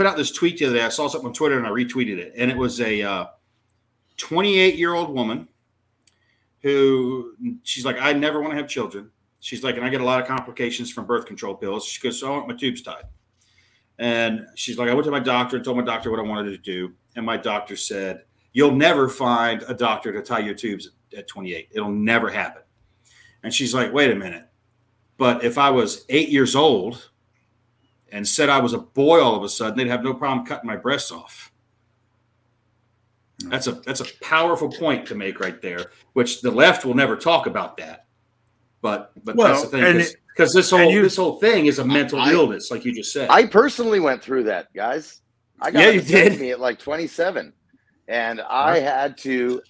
put out this tweet the other day. I saw something on Twitter and I retweeted it. And it was a 28-year-old woman who, she's like, I never want to have children. She's like, and I get a lot of complications from birth control pills. She goes, so I want my tubes tied. And she's like, I went to my doctor and told my doctor what I wanted to do. And my doctor said, you'll never find a doctor to tie your tubes at 28. It'll never happen. And she's like, wait a minute. But if I was 8 years old and said I was a boy all of a sudden, they'd have no problem cutting my breasts off. That's a powerful point to make right there, which the left will never talk about that. But well, that's the thing, because this whole thing is a mental illness, like you just said. I personally went through that, guys. I got me at like 27, and I had to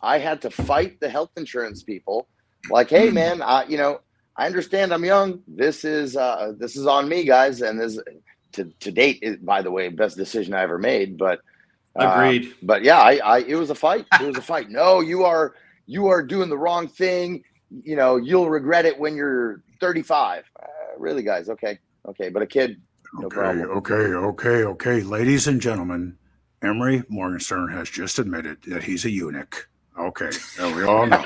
fight the health insurance people. Like, hey man, I understand I'm young. This is on me, guys, and this to date is, by the way, best decision I ever made. But agreed. But yeah, it was a fight. It was a fight. No, you are doing the wrong thing. You know, you'll regret it when you're 35. Really, guys? Okay. But a kid, no problem. Okay. Ladies and gentlemen, Emory Morgenstern has just admitted that he's a eunuch. Okay, now we all know.